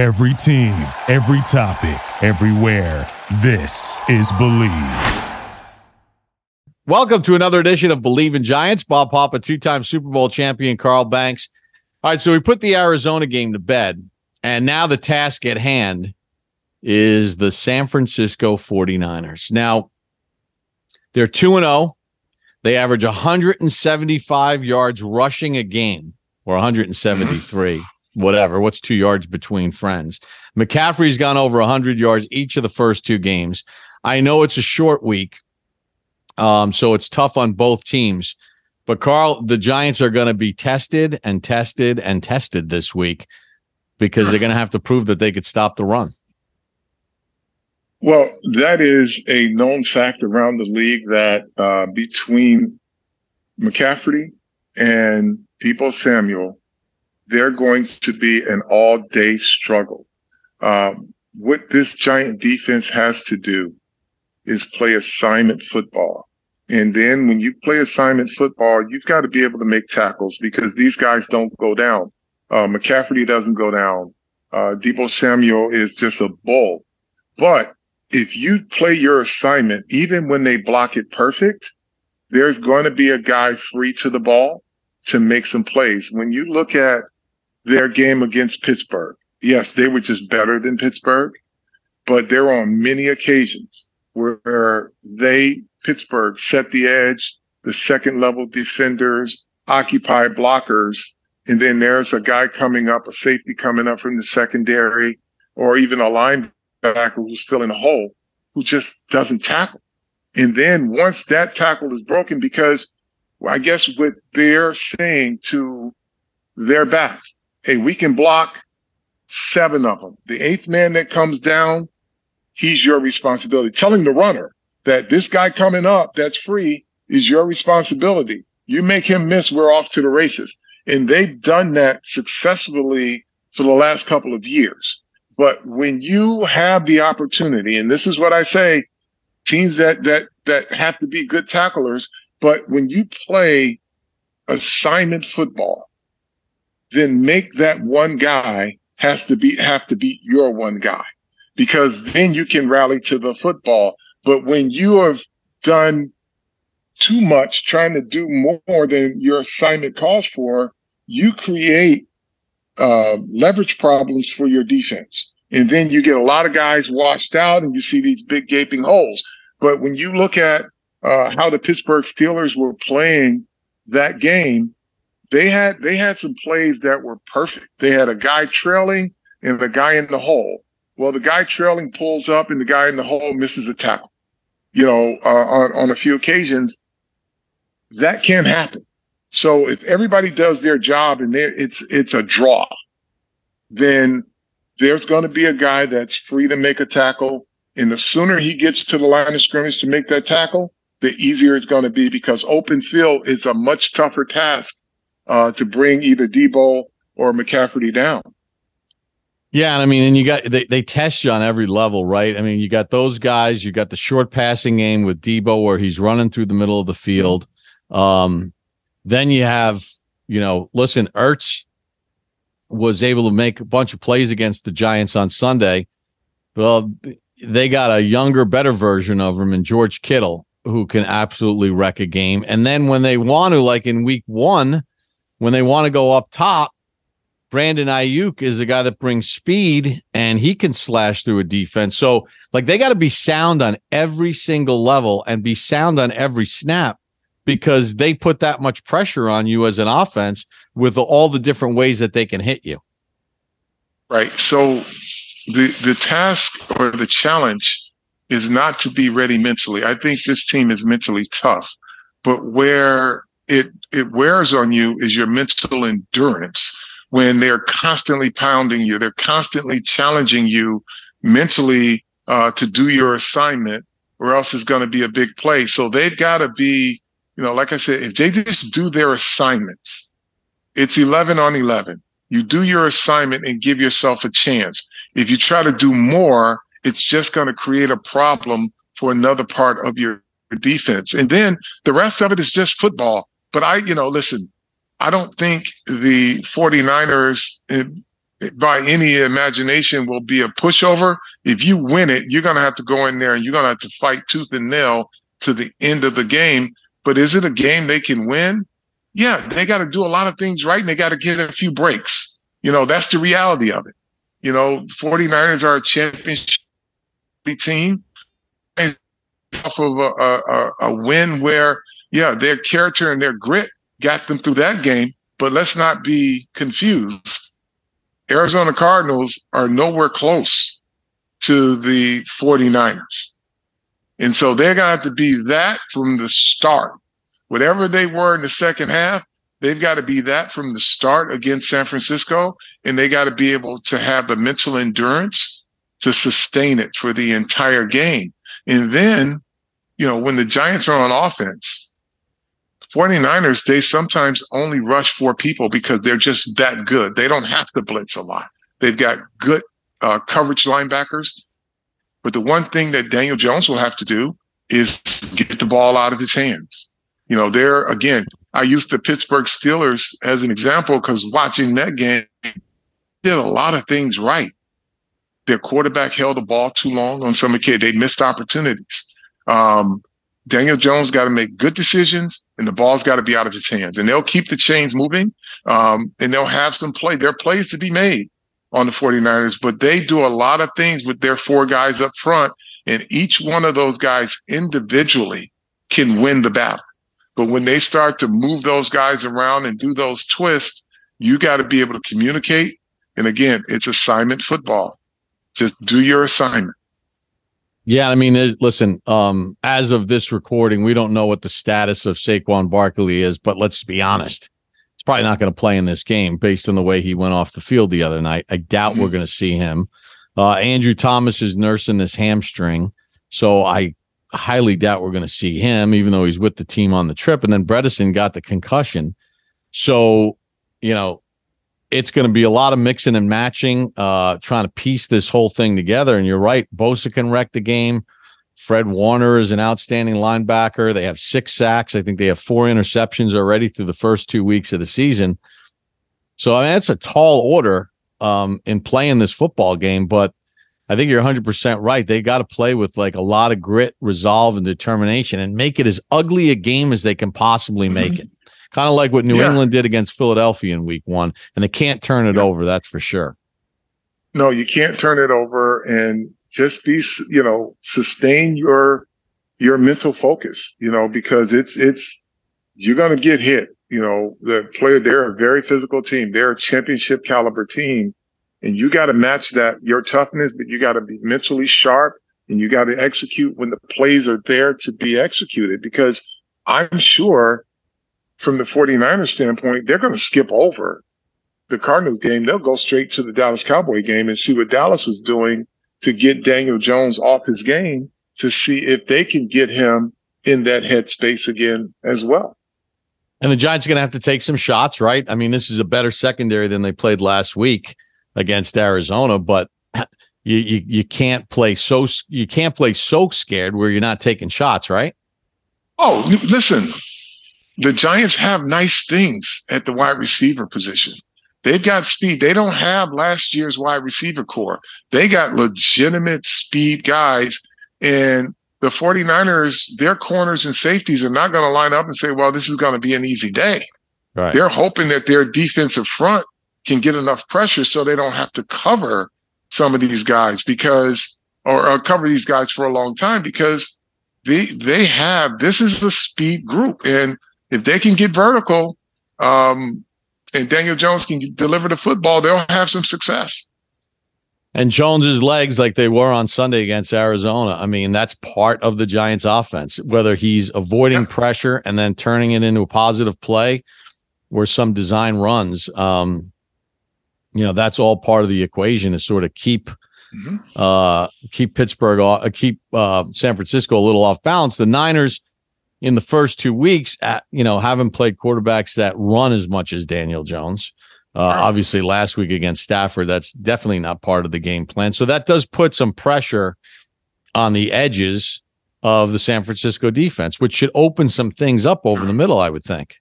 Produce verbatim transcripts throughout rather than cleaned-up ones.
Every team, every topic, everywhere. This is Bleav. Welcome to another edition of Bleav in Giants. Bob Papa, two-time Super Bowl champion Carl Banks. All right, so we put the Arizona game to bed, and now the task at hand is the San Francisco forty-niners. Now, they're two and oh. They average one hundred seventy-five yards rushing a game, or one hundred seventy-three. Whatever, what's two yards between friends? McCaffrey's gone over one hundred yards each of the first two games. I know it's a short week, um, so it's tough on both teams. But, Carl, the Giants are going to be tested and tested and tested this week because they're going to have to prove that they could stop the run. Well, that is a known fact around the league that uh, between McCaffrey and Deebo Samuel, they're going to be an all-day struggle. Um, what this Giant defense has to do is play assignment football. And then when you play assignment football, you've got to be able to make tackles because these guys don't go down. Uh, McCaffrey doesn't go down. Uh, Deebo Samuel is just a bull. But if you play your assignment, even when they block it perfect, there's going to be a guy free to the ball to make some plays. When you look at their game against Pittsburgh, yes, they were just better than Pittsburgh, but there were on many occasions where they, Pittsburgh, set the edge, the second-level defenders, occupy blockers, and then there's a guy coming up, a safety coming up from the secondary, or even a linebacker who's filling a hole who just doesn't tackle. And then once that tackle is broken, because I guess what they're saying to their back, hey, we can block seven of them. The eighth man that comes down, he's your responsibility. Telling the runner that this guy coming up that's free is your responsibility. You make him miss, we're off to the races. And they've done that successfully for the last couple of years. But when you have the opportunity, and this is what I say, teams that that that have to be good tacklers, but when you play assignment football, then make that one guy has to be have to be your one guy, because then you can rally to the football. But when you have done too much, trying to do more than your assignment calls for, you create uh, leverage problems for your defense. And then you get a lot of guys washed out and you see these big gaping holes. But when you look at uh, how the Pittsburgh Steelers were playing that game, They had they had some plays that were perfect. They had a guy trailing and the guy in the hole. Well, the guy trailing pulls up and the guy in the hole misses a tackle. You know, uh, on, on a few occasions, that can happen. So if everybody does their job and it's it's a draw, then there's going to be a guy that's free to make a tackle. And the sooner he gets to the line of scrimmage to make that tackle, the easier it's going to be, because open field is a much tougher task Uh, to bring either Deebo or McCaffrey down. Yeah, and I mean, and you got they, they test you on every level, right? I mean, you got those guys. You got the short passing game with Deebo, where he's running through the middle of the field. Um, then you have, you know, listen, Ertz was able to make a bunch of plays against the Giants on Sunday. Well, they got a younger, better version of him in George Kittle, who can absolutely wreck a game. And then when they want to, like in Week One, when they want to go up top, Brandon Ayuk is the guy that brings speed, and he can slash through a defense. So, like, they got to be sound on every single level and be sound on every snap, because they put that much pressure on you as an offense with all the different ways that they can hit you. Right. So the the task or the challenge is not to be ready mentally. I think this team is mentally tough, but where It it wears on you is your mental endurance when they're constantly pounding you. They're constantly challenging you mentally uh, to do your assignment, or else it's going to be a big play. So they've got to be, you know, like I said, if they just do their assignments, it's eleven on eleven. You do your assignment and give yourself a chance. If you try to do more, it's just going to create a problem for another part of your defense. And then the rest of it is just football. But I, you know, listen, I don't think the 49ers by any imagination will be a pushover. If you win it, you're going to have to go in there and you're going to have to fight tooth and nail to the end of the game. But is it a game they can win? Yeah, they got to do a lot of things right, and they got to get a few breaks. You know, that's the reality of it. You know, 49ers are a championship team. And off of a, a, a win where, yeah, their character and their grit got them through that game. But let's not be confused. Arizona Cardinals are nowhere close to the 49ers. And so they're going to have to be that from the start. Whatever they were in the second half, they've got to be that from the start against San Francisco, and they got to be able to have the mental endurance to sustain it for the entire game. And then, you know, when the Giants are on offense, 49ers, they sometimes only rush four people because they're just that good. They don't have to blitz a lot. They've got good uh, coverage linebackers. But the one thing that Daniel Jones will have to do is get the ball out of his hands. You know, there again, I used the Pittsburgh Steelers as an example because watching that game, they did a lot of things right. Their quarterback held the ball too long on some occasion. They missed opportunities. Um, Daniel Jones got to make good decisions, and the ball's got to be out of his hands. And they'll keep the chains moving, um, and they'll have some play. There are plays to be made on the 49ers, but they do a lot of things with their four guys up front, and each one of those guys individually can win the battle. But when they start to move those guys around and do those twists, you got to be able to communicate. And again, it's assignment football. Just do your assignment. Yeah, I mean, listen, um, as of this recording, we don't know what the status of Saquon Barkley is, but let's be honest. He's probably not going to play in this game based on the way he went off the field the other night. I doubt mm-hmm. we're going to see him. Uh, Andrew Thomas is nursing this hamstring, so I highly doubt we're going to see him, even though he's with the team on the trip. And then Bredesen got the concussion. So, you know, it's going to be a lot of mixing and matching, uh, trying to piece this whole thing together. And you're right, Bosa can wreck the game. Fred Warner is an outstanding linebacker. They have six sacks. I think they have four interceptions already through the first two weeks of the season. So I mean, that's a tall order um, in playing this football game, but I think you're one hundred percent right. They got to play with like a lot of grit, resolve, and determination and make it as ugly a game as they can possibly make mm-hmm. it. Kind of like what New yeah. England did against Philadelphia in week one, and they can't turn it yeah. over, that's for sure. No, you can't turn it over, and just be, you know, sustain your your mental focus, you know, because it's it's you're going to get hit. You know, the player, they're a very physical team. They're a championship caliber team. And you got to match that, your toughness, but you got to be mentally sharp, and you got to execute when the plays are there to be executed. Because I'm sure from the 49ers standpoint, they're going to skip over the Cardinals game. They'll go straight to the Dallas Cowboy game and see what Dallas was doing to get Daniel Jones off his game, to see if they can get him in that headspace again as well. And the Giants are going to have to take some shots, right? I mean, this is a better secondary than they played last week against Arizona, but you, you you can't play so you can't play so scared where you're not taking shots, right? Oh, listen, the Giants have nice things at the wide receiver position. They've got speed. They don't have last year's wide receiver core. They got legitimate speed guys, and the 49ers, their corners and safeties are not going to line up and say, well, this is going to be an easy day. Right. They're hoping that their defensive front can get enough pressure so they don't have to cover some of these guys because, or, or cover these guys for a long time because they, they have, this is the speed group. And if they can get vertical, um, and Daniel Jones can deliver the football, they'll have some success. And Jones's legs, like they were on Sunday against Arizona. I mean, that's part of the Giants offense, whether he's avoiding yeah. pressure and then turning it into a positive play or some design runs. Um, You know, that's all part of the equation to sort of keep mm-hmm. uh, keep Pittsburgh, uh, keep uh, San Francisco a little off balance. The Niners in the first two weeks, at, you know, haven't played quarterbacks that run as much as Daniel Jones. Uh, right. Obviously, last week against Stafford, that's definitely not part of the game plan. So that does put some pressure on the edges of the San Francisco defense, which should open some things up over the middle, I would think.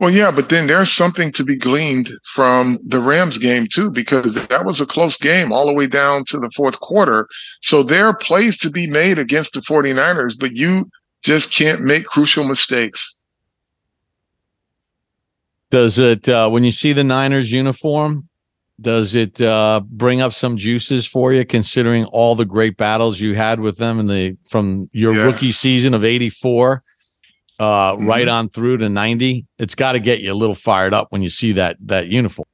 Well, yeah, but then there's something to be gleaned from the Rams game, too, because that was a close game all the way down to the fourth quarter. So there are plays to be made against the 49ers, but you just can't make crucial mistakes. Does it, uh, when you see the Niners uniform, does it uh, bring up some juices for you, considering all the great battles you had with them in the from your yeah. rookie season of eighty-four uh, mm-hmm. right on through to ninety? It's got to get you a little fired up when you see that that uniform.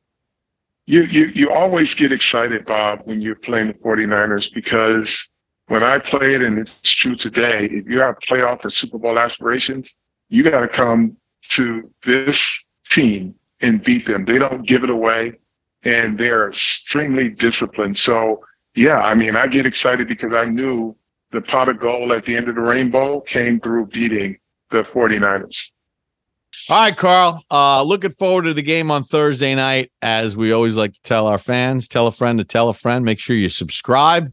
You, you, you always get excited, Bob, when you're playing the 49ers, because when I played, and it's true today, if you have playoff or Super Bowl aspirations, you got to come to this team and beat them. They don't give it away, and they're extremely disciplined. So, yeah, I mean, I get excited because I knew the pot of gold at the end of the rainbow came through beating the 49ers. All right, Carl, uh, looking forward to the game on Thursday night. As we always like to tell our fans, tell a friend to tell a friend. Make sure you subscribe